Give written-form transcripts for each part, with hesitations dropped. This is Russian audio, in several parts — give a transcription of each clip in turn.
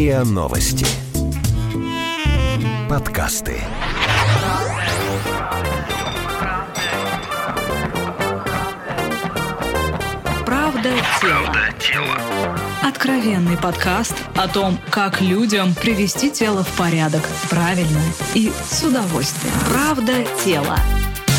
РИА Новости. Подкасты. Правда тела. Откровенный подкаст о том, как людям привести тело в порядок правильно и с удовольствием. Правда тела.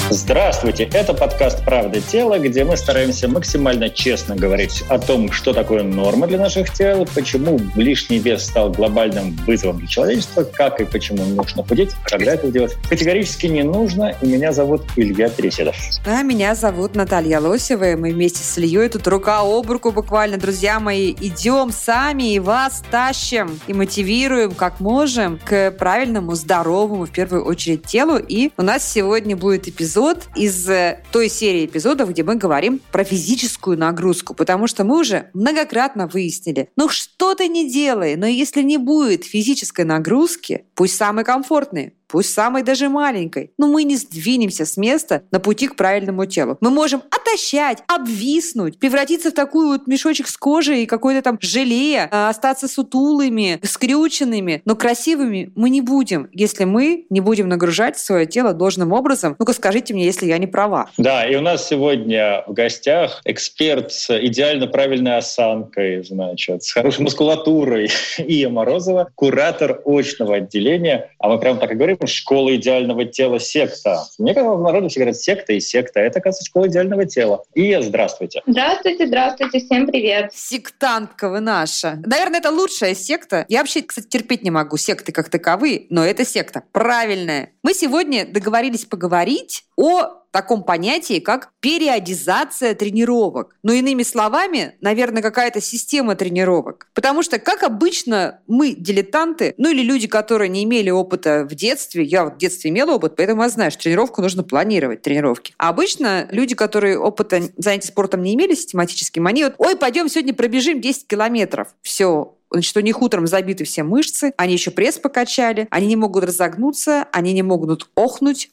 Здравствуйте! Это подкаст «Правда тела», где мы стараемся максимально честно говорить о том, что такое норма для наших тел, почему лишний вес стал глобальным вызовом для человечества, как и почему нужно худеть, когда это делать категорически не нужно. И меня зовут Илья Переседов. А меня зовут Наталья Лосева, и мы вместе с Ильей тут рука об руку буквально, друзья мои, идем сами и вас тащим и мотивируем, как можем, к правильному, здоровому, в первую очередь, телу. И у нас сегодня будет эпизод из той серии эпизодов, где мы говорим про физическую нагрузку, потому что мы уже многократно выяснили, что ты не делай, но если не будет физической нагрузки, пусть самой комфортной, пусть самой даже маленькой, но мы не сдвинемся с места на пути к правильному телу. Мы можем отощать, обвиснуть, превратиться в такую вот мешочек с кожей и какой-то там желе, остаться сутулыми, скрюченными, но красивыми мы не будем, если мы не будем нагружать свое тело должным образом. Ну-ка скажите мне, если я не права. Да, и у нас сегодня в гостях эксперт с идеально правильной осанкой, значит, с хорошей мускулатурой Ия Морозова, куратор очного отделения, а мы прямо так и говорим, «Школа идеального тела секта». Мне кажется, в народе все говорят «секта» и «секта». Это, оказывается, «Школа идеального тела». Ия, здравствуйте. Здравствуйте, здравствуйте. Всем привет. Сектантка вы наша. Наверное, это лучшая секта. Я вообще, кстати, терпеть не могу секты как таковые, но это секта. Правильная. Мы сегодня договорились поговорить о таком понятии, как периодизация тренировок. Но иными словами, наверное, какая-то система тренировок. Потому что, как обычно, мы, дилетанты, или люди, которые не имели опыта в детстве, я в детстве имела опыт, поэтому я знаю, что тренировку нужно планировать, тренировки. А обычно люди, которые опыта занятий спортом не имели систематическим, они пойдем сегодня пробежим 10 километров. Все. У них утром забиты все мышцы, они еще пресс покачали, они не могут разогнуться, они не могут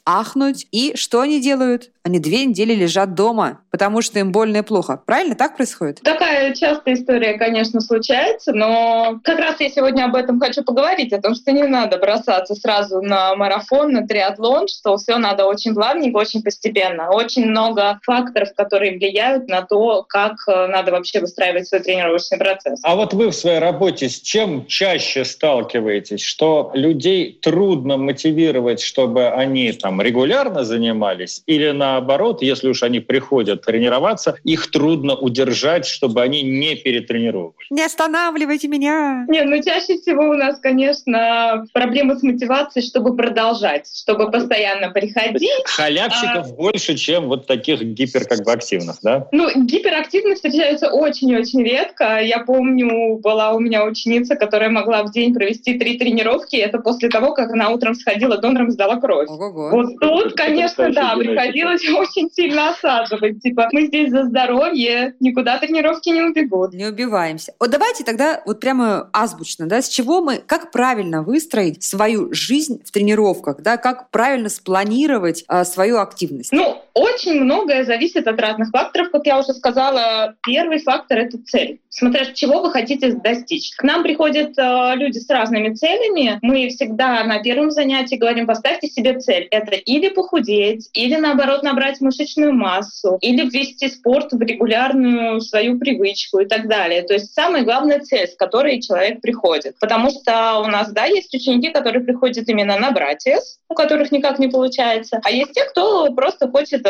ахнуть. И что они делают? Они 2 недели лежат дома, потому что им больно и плохо. Правильно так происходит? Такая частая история, конечно, случается, но как раз я сегодня об этом хочу поговорить, о том, что не надо бросаться сразу на марафон, на триатлон, что все надо очень плавненько, очень постепенно. Очень много факторов, которые влияют на то, как надо вообще выстраивать свой тренировочный процесс. А вы в своей работе с чем чаще сталкиваетесь, что людей трудно мотивировать, чтобы они там регулярно занимались, или наоборот, если уж они приходят тренироваться, их трудно удержать, чтобы они не перетренировывали? Не останавливайте меня! Чаще всего у нас, конечно, проблемы с мотивацией, чтобы продолжать, чтобы постоянно приходить. Халявщиков больше, чем таких гиперактивных, да? Гиперактивных встречаются очень-очень редко. Я помню, была у меня ученица, которая могла в день провести 3 тренировки, это после того, как она утром сходила донором, сдала кровь. Ого-го. Тут, конечно, да, приходилось очень сильно осаживать. Мы здесь за здоровье, никуда тренировки не убегут. Не убиваемся. Давайте тогда прямо азбучно, да, с чего как правильно выстроить свою жизнь в тренировках, да, как правильно спланировать свою активность? Очень многое зависит от разных факторов, как я уже сказала. Первый фактор — это цель. Смотря чего вы хотите достичь. К нам приходят люди с разными целями. Мы всегда на первом занятии говорим: поставьте себе цель. Это или похудеть, или наоборот набрать мышечную массу, или ввести спорт в регулярную свою привычку и так далее. То есть самая главная цель, с которой человек приходит. Потому что у нас, есть ученики, которые приходят именно набрать вес, у которых никак не получается. А есть те, кто просто хочет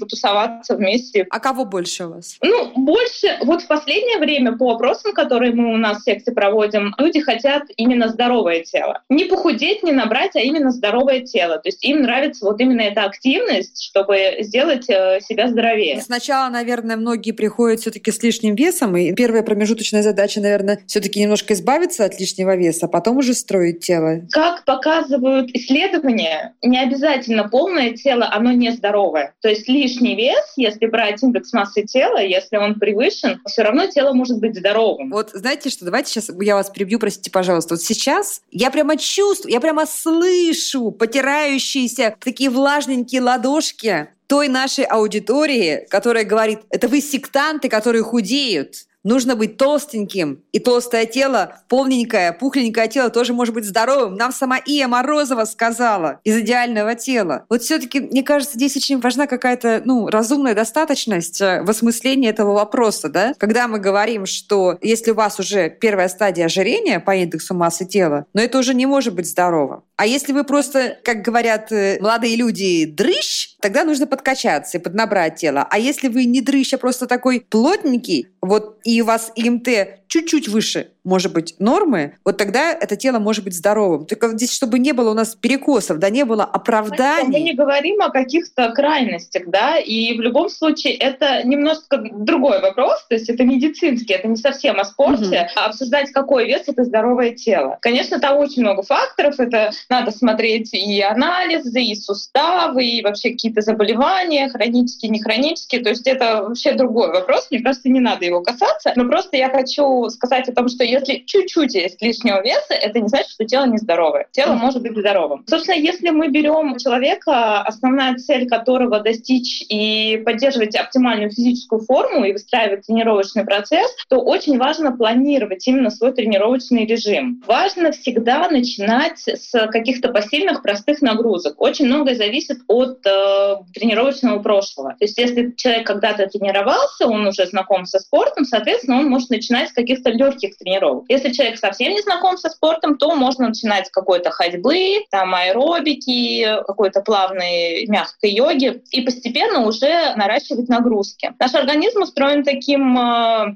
потусоваться вместе. А кого больше у вас? Больше в последнее время по опросам, которые мы у нас в секте проводим, люди хотят именно здоровое тело. Не похудеть, не набрать, а именно здоровое тело. То есть им нравится именно эта активность, чтобы сделать себя здоровее. Сначала, наверное, многие приходят все-таки с лишним весом, и первая промежуточная задача, наверное, все-таки немножко избавиться от лишнего веса, а потом уже строить тело. Как показывают исследования, не обязательно полное тело, оно не здоровое. То есть лишний вес, если брать индекс массы тела, если он превышен, все равно тело может быть здоровым. Знаете что, давайте сейчас я вас перебью, простите, пожалуйста. Сейчас я прямо чувствую, я прямо слышу потирающиеся такие влажненькие ладошки той нашей аудитории, которая говорит: это вы сектанты, которые худеют. Нужно быть толстеньким, и толстое тело, полненькое, пухленькое тело тоже может быть здоровым. Нам сама Ия Морозова сказала из «Идеального тела». Вот все-таки, мне кажется, здесь очень важна какая-то разумная достаточность в осмыслении этого вопроса, да? Когда мы говорим, что если у вас уже первая стадия ожирения по индексу массы тела, но это уже не может быть здорово. А если вы просто, как говорят молодые люди, дрыщ, тогда нужно подкачаться и поднабрать тело. А если вы не дрыщ, а просто такой плотненький, вот и у вас ИМТ чуть-чуть выше, может быть, нормы, вот тогда это тело может быть здоровым. Только здесь, чтобы не было у нас перекосов, да, не было оправданий. Мы не говорим о каких-то крайностях, да, и в любом случае это немножко другой вопрос, то есть это медицинский, это не совсем о спорте, а обсуждать, какой вес — это здоровое тело. Конечно, там очень много факторов, это надо смотреть и анализы, и суставы, и вообще какие-то заболевания, хронические, не хронические, то есть это вообще другой вопрос, мне кажется, не надо его касаться, но просто я хочу сказать о том, что если чуть-чуть есть лишнего веса, это не значит, что тело нездоровое. Тело может быть здоровым. Собственно, если мы берем человека, основная цель которого достичь и поддерживать оптимальную физическую форму и выстраивать тренировочный процесс, то очень важно планировать именно свой тренировочный режим. Важно всегда начинать с каких-то посильных, простых нагрузок. Очень многое зависит от тренировочного прошлого. То есть если человек когда-то тренировался, он уже знаком со спортом, соответственно, он может начинать с каких-то легких тренировок. Если человек совсем не знаком со спортом, то можно начинать с какой-то ходьбы, там, аэробики, какой-то плавной мягкой йоги и постепенно уже наращивать нагрузки. Наш организм устроен таким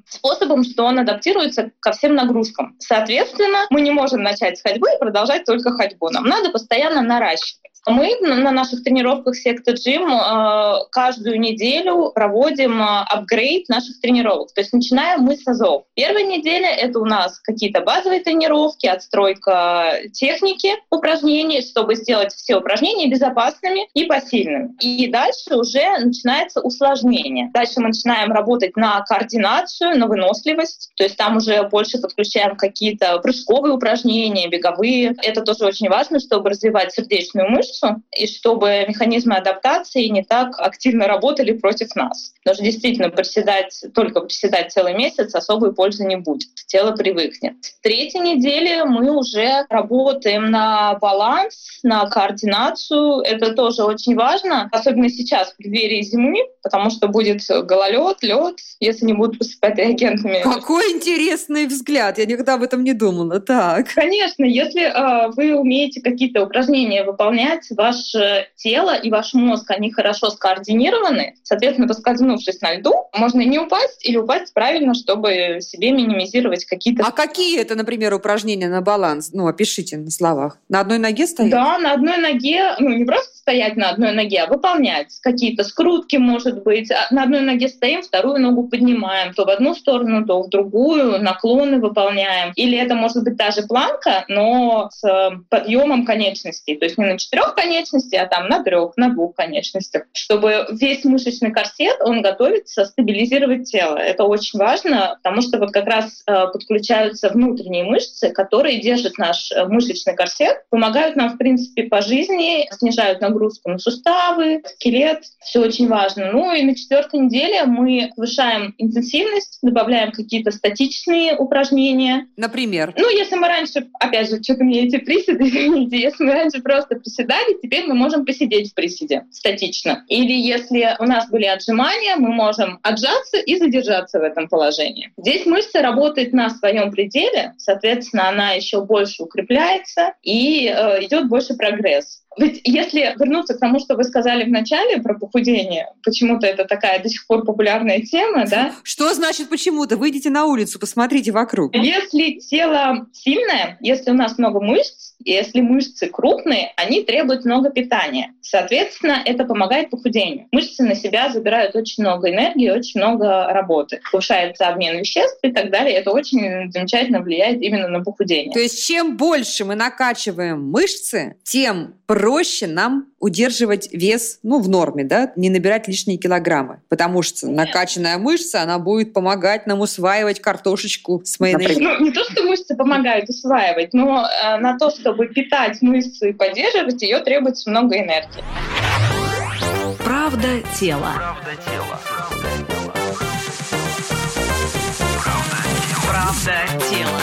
способом, что он адаптируется ко всем нагрузкам. Соответственно, мы не можем начать с ходьбы и продолжать только ходьбу. Нам надо постоянно наращивать. Мы на наших тренировках Sekta Gym каждую неделю проводим апгрейд наших тренировок. То есть начинаем мы с азов. Первая неделя — это у нас какие-то базовые тренировки, отстройка техники упражнений, чтобы сделать все упражнения безопасными и посильными. И дальше уже начинается усложнение. Дальше мы начинаем работать на координацию, на выносливость. То есть там уже больше подключаем какие-то прыжковые упражнения, беговые. Это тоже очень важно, чтобы развивать сердечную мышцу, и чтобы механизмы адаптации не так активно работали против нас. Потому что действительно приседать целый месяц особой пользы не будет. Тело привыкнет. В третьей неделе мы уже работаем на баланс, на координацию. Это тоже очень важно, особенно сейчас, в преддверии зимы, потому что будет гололед, лед, если не будут посыпать реагентами. Какой интересный взгляд! Я никогда об этом не думала. Так. Конечно, если вы умеете какие-то упражнения выполнять, ваше тело и ваш мозг, они хорошо скоординированы. Соответственно, поскользнувшись на льду, можно не упасть или упасть правильно, чтобы себе минимизировать какие-то... А какие это, например, упражнения на баланс? Опишите на словах. На одной ноге стоять? Да, на одной ноге. Не просто стоять на одной ноге, а выполнять. Какие-то скрутки, может быть. На одной ноге стоим, вторую ногу поднимаем. То в одну сторону, то в другую. Наклоны выполняем. Или это может быть та же планка, но с подъемом конечностей. То есть не на 4 конечностей, а там на 3, на 2 конечностях. Чтобы весь мышечный корсет, он готовится стабилизировать тело. Это очень важно, потому что вот как раз подключаются внутренние мышцы, которые держат наш мышечный корсет, помогают нам, в принципе, по жизни, снижают нагрузку на суставы, скелет. Все очень важно. И на 4-й неделе мы повышаем интенсивность, добавляем какие-то статичные упражнения. Например? Если мы раньше, опять же, что-то мне эти приседы, извините, если мы раньше просто приседали, теперь мы можем посидеть в приседе статично. Или если у нас были отжимания, мы можем отжаться и задержаться в этом положении. Здесь мышца работает на своем пределе, соответственно, она еще больше укрепляется и идет больше прогресс. Ведь если вернуться к тому, что вы сказали в начале про похудение, почему-то это такая до сих пор популярная тема, да? Что значит почему-то? Выйдите на улицу, посмотрите вокруг. Если тело сильное, если у нас много мышц, если мышцы крупные, они требуют много питания. Соответственно, это помогает похудению. Мышцы на себя забирают очень много энергии, очень много работы. Повышается обмен веществ и так далее. Это очень замечательно влияет именно на похудение. То есть чем больше мы накачиваем мышцы, тем проще нам удерживать вес, в норме, да, не набирать лишние килограммы, потому что накачанная мышца, она будет помогать нам усваивать картошечку с майонезом. Не то, что мышцы помогают усваивать, но на то, чтобы питать мышцу и поддерживать ее, требуется много энергии. Правда тела. Sekta тела.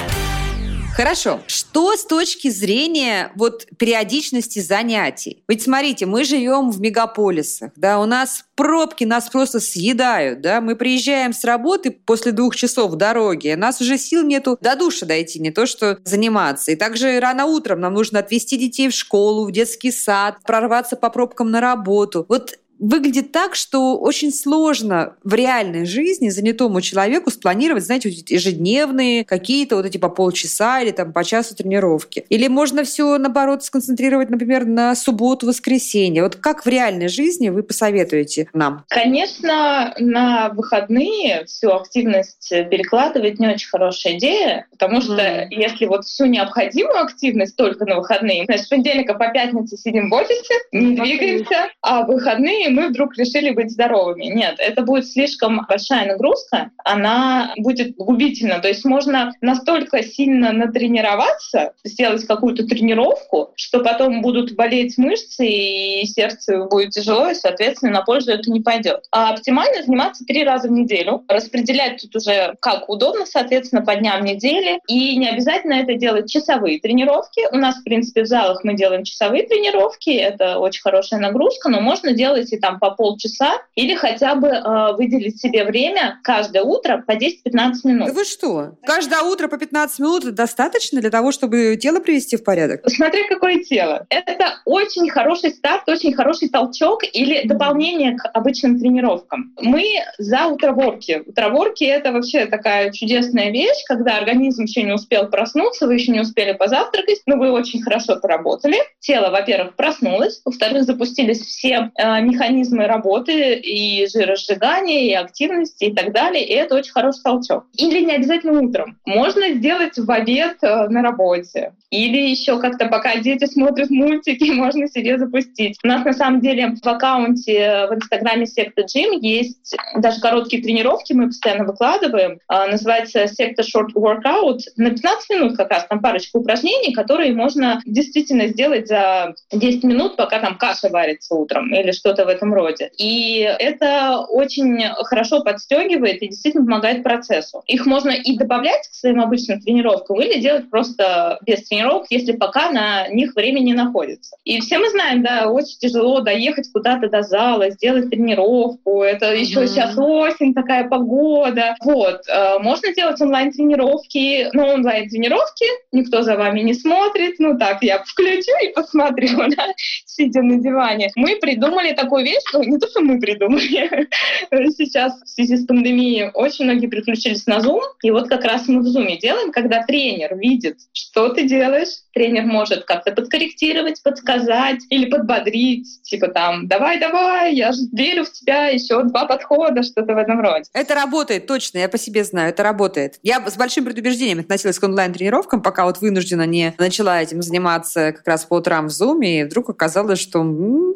Хорошо. Что с точки зрения вот периодичности занятий? Ведь смотрите, мы живем в мегаполисах, да, у нас пробки нас просто съедают, да, мы приезжаем с работы после 2 часов в дороге, у нас уже сил нету до душа дойти, не то что заниматься. И также рано утром нам нужно отвезти детей в школу, в детский сад, прорваться по пробкам на работу. Вот выглядит так, что очень сложно в реальной жизни занятому человеку спланировать, знаете, ежедневные какие-то вот эти по полчаса или там по часу тренировки. Или можно все наоборот сконцентрировать, например, на субботу, воскресенье. Вот как в реальной жизни вы посоветуете нам? Конечно, на выходные всю активность перекладывать не очень хорошая идея, потому что если вот всю необходимую активность только на выходные, значит, с понедельника по пятницу сидим в офисе, не двигаемся, а выходные мы вдруг решили быть здоровыми. Нет, это будет слишком большая нагрузка, она будет губительна. То есть можно настолько сильно натренироваться, сделать какую-то тренировку, что потом будут болеть мышцы, и сердце будет тяжело, и, соответственно, на пользу это не пойдет. А оптимально заниматься 3 раза в неделю, распределять тут уже как удобно, соответственно, по дням недели. И не обязательно это делать часовые тренировки. У нас, в принципе, в залах мы делаем часовые тренировки, это очень хорошая нагрузка, но можно делать и там по полчаса, или хотя бы выделить себе время каждое утро по 10-15 минут. Да вы что? Каждое утро по 15 минут достаточно для того, чтобы тело привести в порядок? Смотри, какое тело. Это очень хороший старт, очень хороший толчок или дополнение к обычным тренировкам. Мы за утроворки. Утроворки — это вообще такая чудесная вещь, когда организм еще не успел проснуться, вы еще не успели позавтракать, но вы очень хорошо поработали. Тело, во-первых, проснулось, во-вторых, запустились все механизмы работы и жиросжигания, и активности, и так далее. И это очень хороший толчок. Или не обязательно утром. Можно сделать в обед на работе. Или еще как-то, пока дети смотрят мультики, можно себе запустить. У нас на самом деле в аккаунте в Инстаграме Sekta Gym есть даже короткие тренировки, мы постоянно выкладываем. Называется Sekta Short Workout. На 15 минут как раз там парочка упражнений, которые можно действительно сделать за 10 минут, пока там каша варится утром или что-то в этом роде. И это очень хорошо подстегивает и действительно помогает процессу. Их можно и добавлять к своим обычным тренировкам, или делать просто без тренировок, если пока на них времени не находится. И все мы знаем, да, очень тяжело доехать куда-то до зала, сделать тренировку. Это еще сейчас осень, такая погода. Вот. Можно делать онлайн-тренировки, но онлайн-тренировки никто за вами не смотрит. Ну так, я включу и посмотрю, сидя на диване. Мы придумали такую вещь, ну не то, что мы придумали. Сейчас в связи с пандемией очень многие переключились на Zoom, и вот как раз мы в Zoom делаем, когда тренер видит, что ты делаешь, тренер может как-то подкорректировать, подсказать или подбодрить, типа там «давай-давай, я верю в тебя, еще 2 подхода», что-то в этом роде. Это работает, точно, я по себе знаю, это работает. Я с большим предубеждением относилась к онлайн-тренировкам, пока вот вынуждена не начала этим заниматься как раз по утрам в Zoom, и вдруг оказалось, что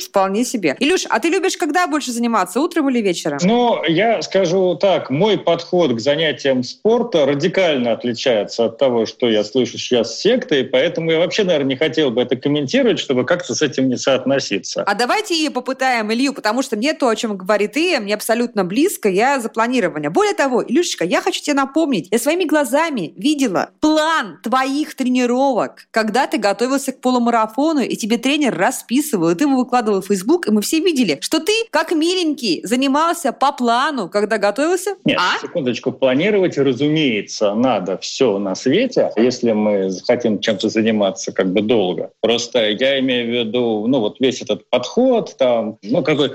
вполне себе. Илюш, а ты любишь когда больше заниматься, утром или вечером? Ну, я скажу так, мой подход к занятиям спорта радикально отличается от того, что я слышу сейчас с сектой, поэтому я вообще, наверное, не хотел бы это комментировать, чтобы как-то с этим не соотноситься. А давайте и попытаем Илью, потому что мне то, о чем говорит Ия, мне абсолютно близко, я за планирование. Более того, Илюшечка, я хочу тебе напомнить, я своими глазами видела план твоих тренировок, когда ты готовился к полумарафону, и тебе тренер расписывал, и ты его выкладывал в Facebook, и мы все видели, что ты, как миленький, занимался по плану, когда готовился? Нет, секундочку, планировать, разумеется, надо все на свете, если мы хотим чем-то заниматься как бы долго. Просто я имею в виду, ну вот весь этот подход, там, ну какой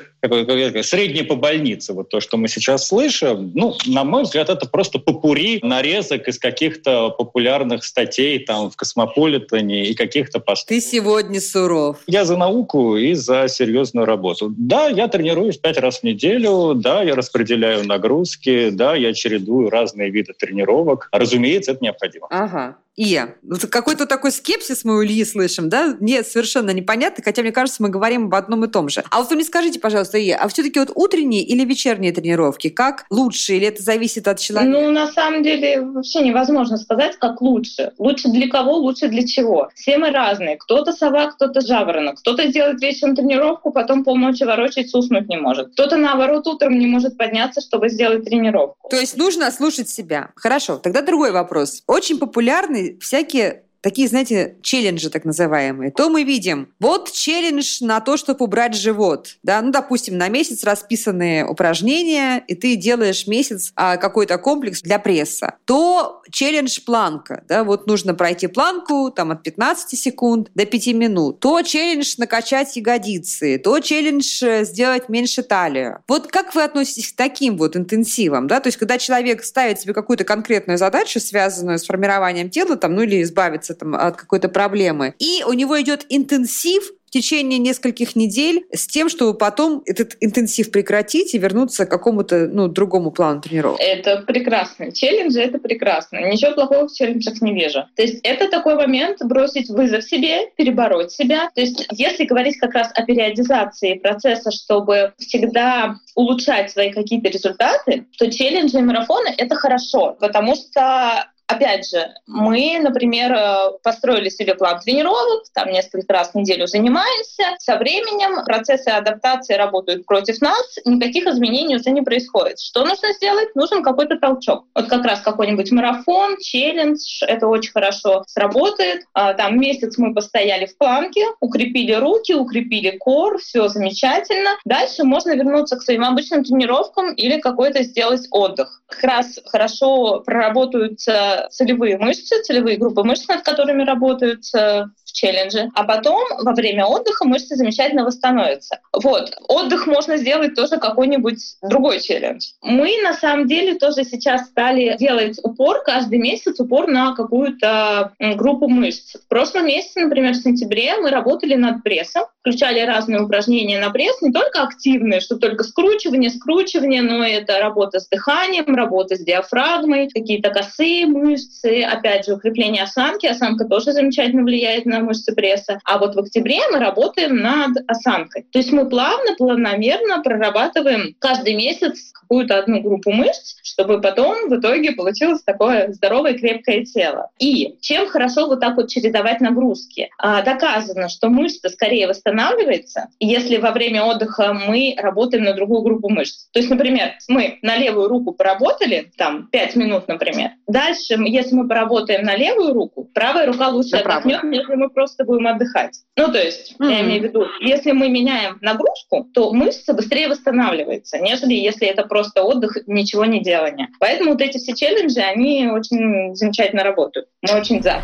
средний по больнице, вот то, что мы сейчас слышим, ну, на мой взгляд, это просто попурри нарезок из каких-то популярных статей там в «Космополитене» и каких-то постов. Ты сегодня суров. Я за науку и за серьезную работу. Да, я тренируюсь 5 раз в неделю, да, я распределяю нагрузки, да, я чередую разные виды тренировок. Разумеется, это необходимо. Ага. Ия, какой-то такой скепсис мы у Ильи слышим, да? Мне совершенно непонятно, хотя, мне кажется, мы говорим об одном и том же. А вот вы мне скажите, пожалуйста, Ия, а все-таки вот утренние или вечерние тренировки как лучше? Или это зависит от человека? Ну, на самом деле, вообще невозможно сказать, как лучше. Лучше для кого, лучше для чего. Все мы разные. Кто-то сова, кто-то жаворонок. Кто-то делает вечером тренировку, потом полночи ворочается, уснуть не может. Кто-то, наоборот, утром не может подняться, чтобы сделать тренировку. То есть нужно слушать себя. Хорошо, тогда другой вопрос. Очень популярный всякие такие, знаете, челленджи так называемые. То мы видим, вот челлендж на то, чтобы убрать живот. Да? Ну, допустим, на месяц расписанные упражнения, и ты делаешь месяц какой-то комплекс для пресса. То челлендж планка. Да? Вот нужно пройти планку там, от 15 секунд до 5 минут. То челлендж накачать ягодицы. То челлендж сделать меньше талию. Вот как вы относитесь к таким вот интенсивам? Да? То есть, когда человек ставит себе какую-то конкретную задачу, связанную с формированием тела, там, ну, или избавиться от какой-то проблемы. И у него идет интенсив в течение нескольких недель с тем, чтобы потом этот интенсив прекратить и вернуться к какому-то, ну, другому плану тренировок. Это прекрасно. Челленджи — это прекрасно. Ничего плохого в челленджах не вижу. То есть это такой момент бросить вызов себе, перебороть себя. То есть если говорить как раз о периодизации процесса, чтобы всегда улучшать свои какие-то результаты, то челленджи и марафоны — это хорошо, потому что опять же, мы, например, построили себе план тренировок, там несколько раз в неделю занимаемся. Со временем процессы адаптации работают против нас, никаких изменений уже не происходит. Что нужно сделать? Нужен какой-то толчок. Вот как раз какой-нибудь марафон, челлендж, это очень хорошо сработает. Там месяц мы постояли в планке, укрепили руки, укрепили кор, все замечательно. Дальше можно вернуться к своим обычным тренировкам или какой-то сделать отдых. Как раз хорошо проработаются целевые мышцы, целевые группы мышц, над которыми работают в челлендже. А потом во время отдыха мышцы замечательно восстановятся. Вот. Отдых можно сделать тоже какой-нибудь другой челлендж. Мы на самом деле тоже сейчас стали делать упор, каждый месяц упор на какую-то группу мышц. В прошлом месяце, например, в сентябре мы работали над прессом, включали разные упражнения на пресс, не только активные, что только скручивание, но это работа с дыханием, работа с диафрагмой, какие-то косые мышцы, опять же, укрепление осанки. Осанка тоже замечательно влияет на мышцы пресса. А вот в октябре мы работаем над осанкой. То есть мы плавно, планомерно прорабатываем каждый месяц какую-то одну группу мышц, чтобы потом в итоге получилось такое здоровое, крепкое тело. И чем хорошо вот так вот чередовать нагрузки? Доказано, что мышца скорее восстанавливается, если во время отдыха мы работаем на другую группу мышц. То есть, например, мы на левую руку поработали, там, 5 минут, например. Дальше, если мы поработаем на левую руку, правая рука лучше отдохнет, если мы просто будем отдыхать. Ну, то есть, я имею в виду, если мы меняем нагрузку, то мышца быстрее восстанавливается, нежели если это просто отдых, ничего не делания. Поэтому вот эти все челленджи, они очень замечательно работают. Мы очень за.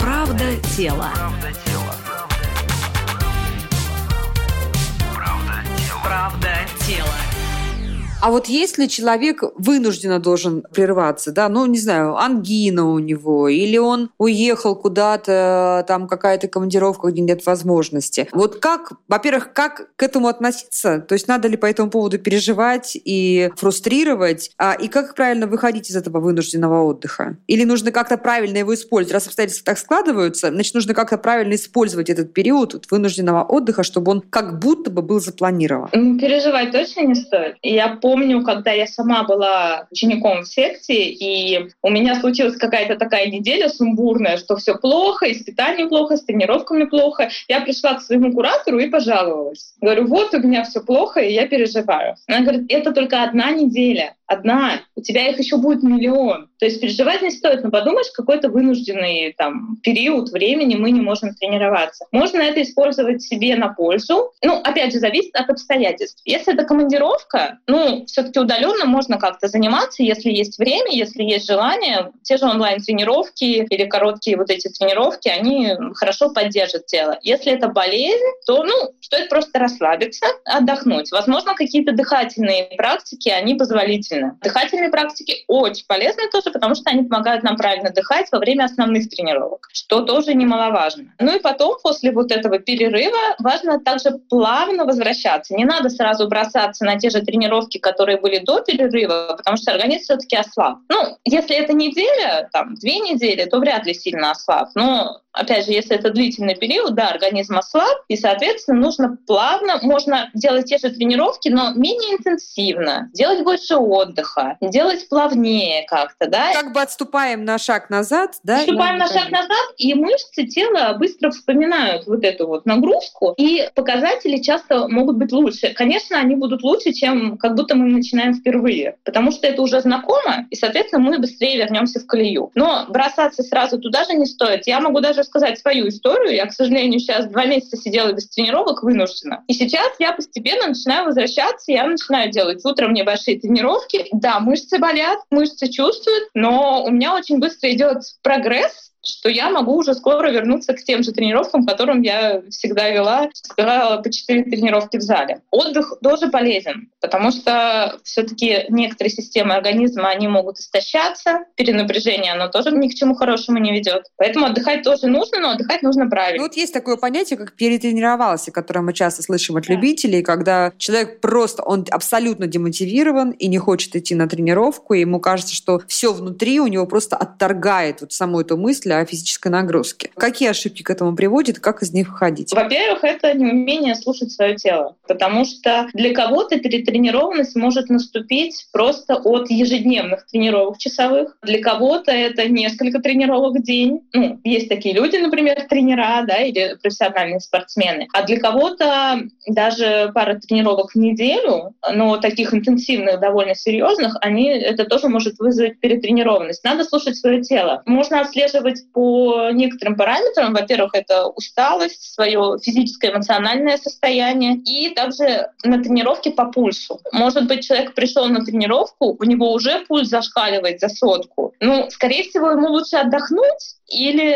Правда тела. Правда тела. Правда тела. Правда тела. А вот если человек вынужденно должен прерваться, да, ну, не знаю, ангина у него, или он уехал куда-то, там какая-то командировка, где нет возможности. Вот как, во-первых, как к этому относиться? То есть надо ли по этому поводу переживать и фрустрировать? И как правильно выходить из этого вынужденного отдыха? Или нужно как-то правильно его использовать? Раз обстоятельства так складываются, значит, нужно как-то правильно использовать этот период вот, вынужденного отдыха, чтобы он как будто бы был запланирован. Переживать точно не стоит. Я помню, когда я сама была учеником в секте, и у меня случилась какая-то такая неделя сумбурная, что все плохо, и с питанием плохо, с тренировками плохо. Я пришла к своему куратору и пожаловалась. Говорю, вот у меня все плохо, и я переживаю. Она говорит, это только одна неделя. Одна, у тебя их еще будет миллион. То есть переживать не стоит, но подумаешь, какой-то вынужденный там, период времени мы не можем тренироваться. Можно это использовать себе на пользу. Ну, опять же, зависит от обстоятельств. Если это командировка, ну, все-таки удаленно можно как-то заниматься, если есть время, если есть желание. Те же онлайн-тренировки или короткие вот эти тренировки, они хорошо поддержат тело. Если это болезнь, то, ну, стоит просто расслабиться, отдохнуть. Возможно, какие-то дыхательные практики, они позволительны. полезны. Дыхательные практики очень полезны тоже, потому что они помогают нам правильно дыхать во время основных тренировок, что тоже немаловажно. Ну и потом, после вот этого перерыва, важно также плавно возвращаться. Не надо сразу бросаться на те же тренировки, которые были до перерыва, потому что организм все-таки ослаб. Ну, если это неделя, там, 2 недели, то вряд ли сильно ослаб. Но, опять же, если это длительный период, да, организм ослаб, и, соответственно, нужно плавно, можно делать те же тренировки, но менее интенсивно, делать больше отдыха, делать плавнее как-то, да. Как бы отступаем на шаг назад, да? Отступаем на шаг назад, и мышцы тела быстро вспоминают вот эту вот нагрузку, и показатели часто могут быть лучше. Конечно, они будут лучше, чем как будто мы начинаем впервые, потому что это уже знакомо, и, соответственно, мы быстрее вернемся в колею. Но бросаться сразу туда же не стоит. Я могу даже рассказать свою историю. Я, к сожалению, сейчас 2 месяца сидела без тренировок вынуждена. И сейчас я постепенно начинаю возвращаться, я начинаю делать утром небольшие тренировки. Да, мышцы болят, мышцы чувствуют, но у меня очень быстро идет прогресс, что я могу уже скоро вернуться к тем же тренировкам, которым я всегда вела, сказала, по 4 тренировки в зале. Отдых тоже полезен, потому что все-таки некоторые системы организма, они могут истощаться, перенапряжение, оно тоже ни к чему хорошему не ведет. Поэтому отдыхать тоже нужно, но отдыхать нужно правильно. Ну, вот есть такое понятие, как перетренировался, которое мы часто слышим от любителей, когда человек просто, он абсолютно демотивирован и не хочет идти на тренировку, и ему кажется, что все внутри у него просто отторгает вот саму эту мысль о физической нагрузке. Какие ошибки к этому приводят, как из них выходить? Во-первых, это неумение слушать свое тело, потому что для кого-то перетренированность может наступить просто от ежедневных тренировок часовых, для кого-то это несколько тренировок в день. Ну, есть такие люди, например, тренера, да, или профессиональные спортсмены, а для кого-то даже пара тренировок в неделю, но таких интенсивных, довольно серьезных, это тоже может вызвать перетренированность. Надо слушать свое тело. Можно отслеживать по некоторым параметрам. Во-первых, это усталость, свое физическое, эмоциональное состояние, и также на тренировке по пульсу. Может быть, человек пришел на тренировку, у него уже пульс зашкаливает за 100. Ну, скорее всего, ему лучше отдохнуть, или,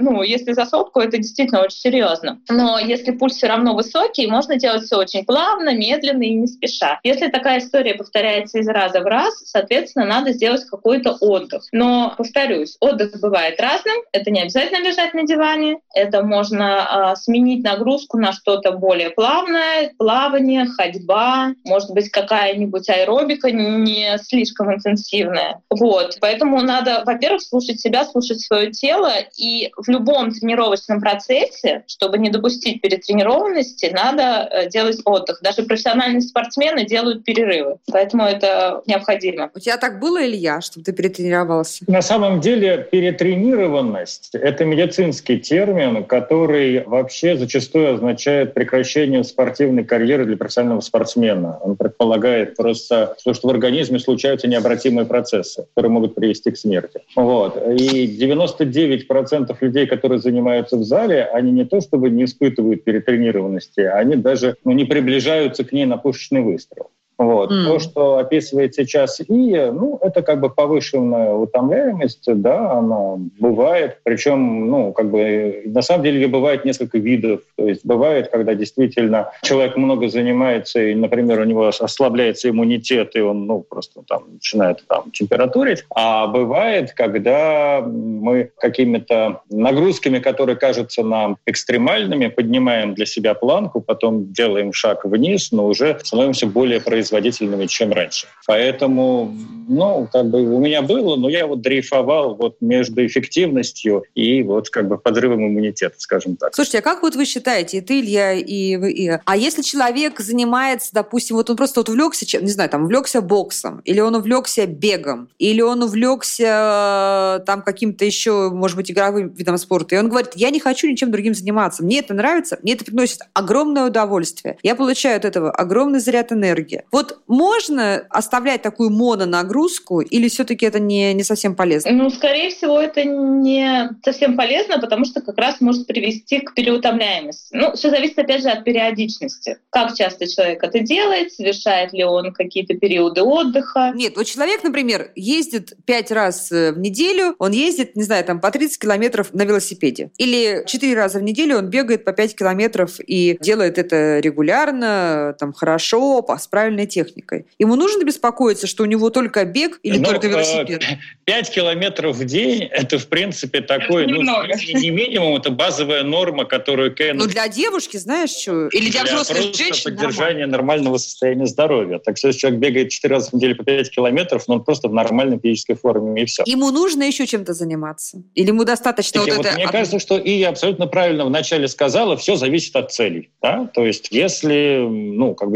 ну, если за 100, это действительно очень серьезно. Но если пульс все равно высокий, можно делать все очень плавно, медленно и не спеша. Если такая история повторяется из раза в раз, соответственно, надо сделать какой-то отдых. Но, повторюсь, отдых бывает разным. Это не обязательно лежать на диване. Это можно сменить нагрузку на что-то более плавное. Плавание, ходьба, может быть, какая-нибудь аэробика не слишком интенсивная. Вот. Поэтому надо, во-первых, слушать себя, слушать свое тело, и в любом тренировочном процессе, чтобы не допустить перетренированности, надо делать отдых. Даже профессиональные спортсмены делают перерывы, поэтому это необходимо. У тебя так было, Илья, чтобы ты перетренировался? На самом деле перетренированность — это медицинский термин, который вообще зачастую означает прекращение спортивной карьеры для профессионального спортсмена. Он предполагает просто то, что в организме случаются необратимые процессы, которые могут привести к смерти. Вот. И 99% людей, которые занимаются в зале, они не то чтобы не испытывают перетренированности, они даже не приближаются к ней на пушечный выстрел. Вот. То, что описывает сейчас Ия, это как бы повышенная утомляемость, да, она бывает, причем, на самом деле бывает несколько видов, то есть бывает, когда действительно человек много занимается, и, например, у него ослабляется иммунитет, и он, начинает температурить, а бывает, когда мы какими-то нагрузками, которые кажутся нам экстремальными, поднимаем для себя планку, потом делаем шаг вниз, но уже становимся более производительными, чем раньше. Поэтому, у меня было, но я дрейфовал между эффективностью и подрывом иммунитета, скажем так. Слушайте, а как вы считаете, и ты, Илья, и вы, Ия, а если человек занимается, допустим, он просто увлекся, увлекся боксом, или он увлекся бегом, или он увлекся каким-то еще, может быть, игровым видом спорта, и он говорит: я не хочу ничем другим заниматься, мне это нравится, мне это приносит огромное удовольствие, я получаю от этого огромный заряд энергии. Вот можно оставлять такую мононагрузку, или все-таки это не совсем полезно? Скорее всего, это не совсем полезно, потому что как раз может привести к переутомляемости. Все зависит, опять же, от периодичности. Как часто человек это делает, совершает ли он какие-то периоды отдыха. Нет, человек, например, ездит 5 раз в неделю, он ездит, по 30 километров на велосипеде. Или 4 раза в неделю он бегает по 5 километров и делает это регулярно, хорошо, с правильной специальной техникой? Ему нужно беспокоиться, что у него только бег или только велосипед? 5 километров в день – это, в принципе, такой, не минимум, это базовая норма, которую Кен... Ну, для девушки, знаешь, что? Или для взрослых женщин? Для поддержания нормального состояния здоровья. Так что если человек бегает 4 раза в неделю по 5 километров, но он просто в нормальной физической форме, и все. Ему нужно еще чем-то заниматься? Или ему достаточно вот это... Мне кажется, что Ия абсолютно правильно вначале сказала, все зависит от целей. Да? То есть если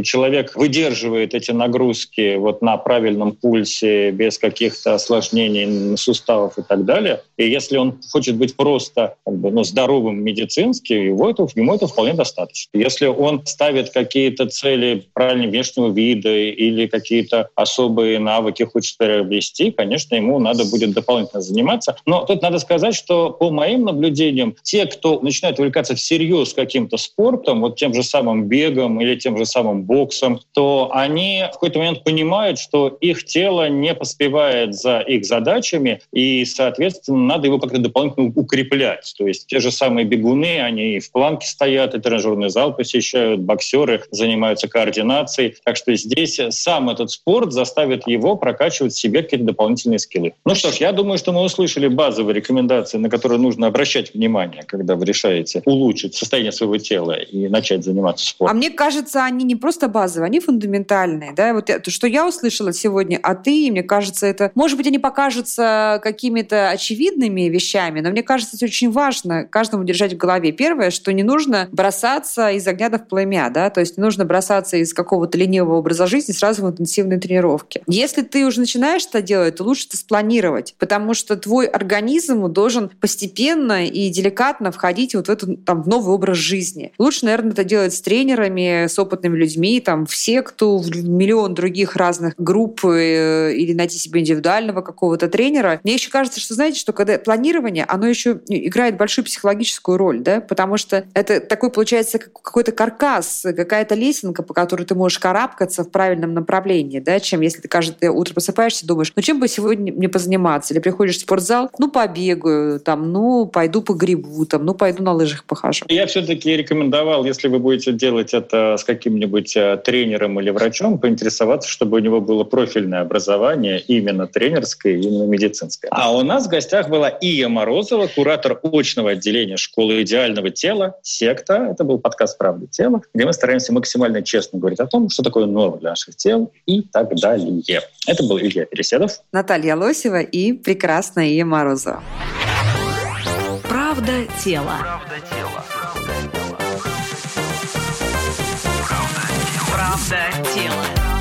человек выдерживает эти нагрузки вот на правильном пульсе, без каких-то осложнений суставов и так далее, и если он хочет быть просто здоровым медицински, ему это вполне достаточно. Если он ставит какие-то цели правильного внешнего вида или какие-то особые навыки хочет приобрести, конечно, ему надо будет дополнительно заниматься. Но тут надо сказать, что по моим наблюдениям, те, кто начинает увлекаться всерьез каким-то спортом, вот тем же самым бегом или тем же самым боксом, то они в какой-то момент понимают, что их тело не поспевает за их задачами, и, соответственно, надо его как-то дополнительно укреплять. То есть те же самые бегуны, они и в планке стоят, и тренажерный зал посещают, боксеры занимаются координацией. Так что здесь сам этот спорт заставит его прокачивать в себе какие-то дополнительные скиллы. Ну что ж, я думаю, что мы услышали базовые рекомендации, на которые нужно обращать внимание, когда вы решаете улучшить состояние своего тела и начать заниматься спортом. А мне кажется, они не просто базовые, они фундаментальные. Да? Вот то, что я услышала сегодня от Ии, мне кажется, это, может быть, они покажутся какими-то очевидными вещами, но мне кажется, это очень важно каждому держать в голове. Первое, что не нужно бросаться из огня до пламени, да? То есть не нужно бросаться из какого-то ленивого образа жизни сразу в интенсивные тренировки. Если ты уже начинаешь это делать, то лучше это спланировать, потому что твой организм должен постепенно и деликатно входить вот в этот новый образ жизни. Лучше, наверное, это делать с тренерами, с опытными людьми, в секту, в миллион других разных групп или найти себе индивидуального какого-то тренера. Мне еще кажется, что, знаете, что когда планирование, оно еще играет большую психологическую роль, да, потому что это такой, получается, какой-то каркас, какая-то лесенка, по которой ты можешь карабкаться в правильном направлении, да, чем если ты каждое утро просыпаешься и думаешь, чем бы сегодня мне позаниматься? Или приходишь в спортзал, побегаю, пойду погребу, пойду на лыжах похожу. Я все-таки рекомендовал, если вы будете делать это с каким-нибудь тренером или врачом, поинтересоваться, чтобы у него было профильное образование, именно тренерское, именно медицинское. А у нас в гостях была Ия Морозова, куратор очного отделения Школы идеального тела, Sekta. Это был подкаст «Правда тела», где мы стараемся максимально честно говорить о том, что такое норма для наших тел и так далее. Это был Илья Переседов, Наталья Лосева и прекрасная Ия Морозова. «Правда тела». «Правда тела». «Правда тела».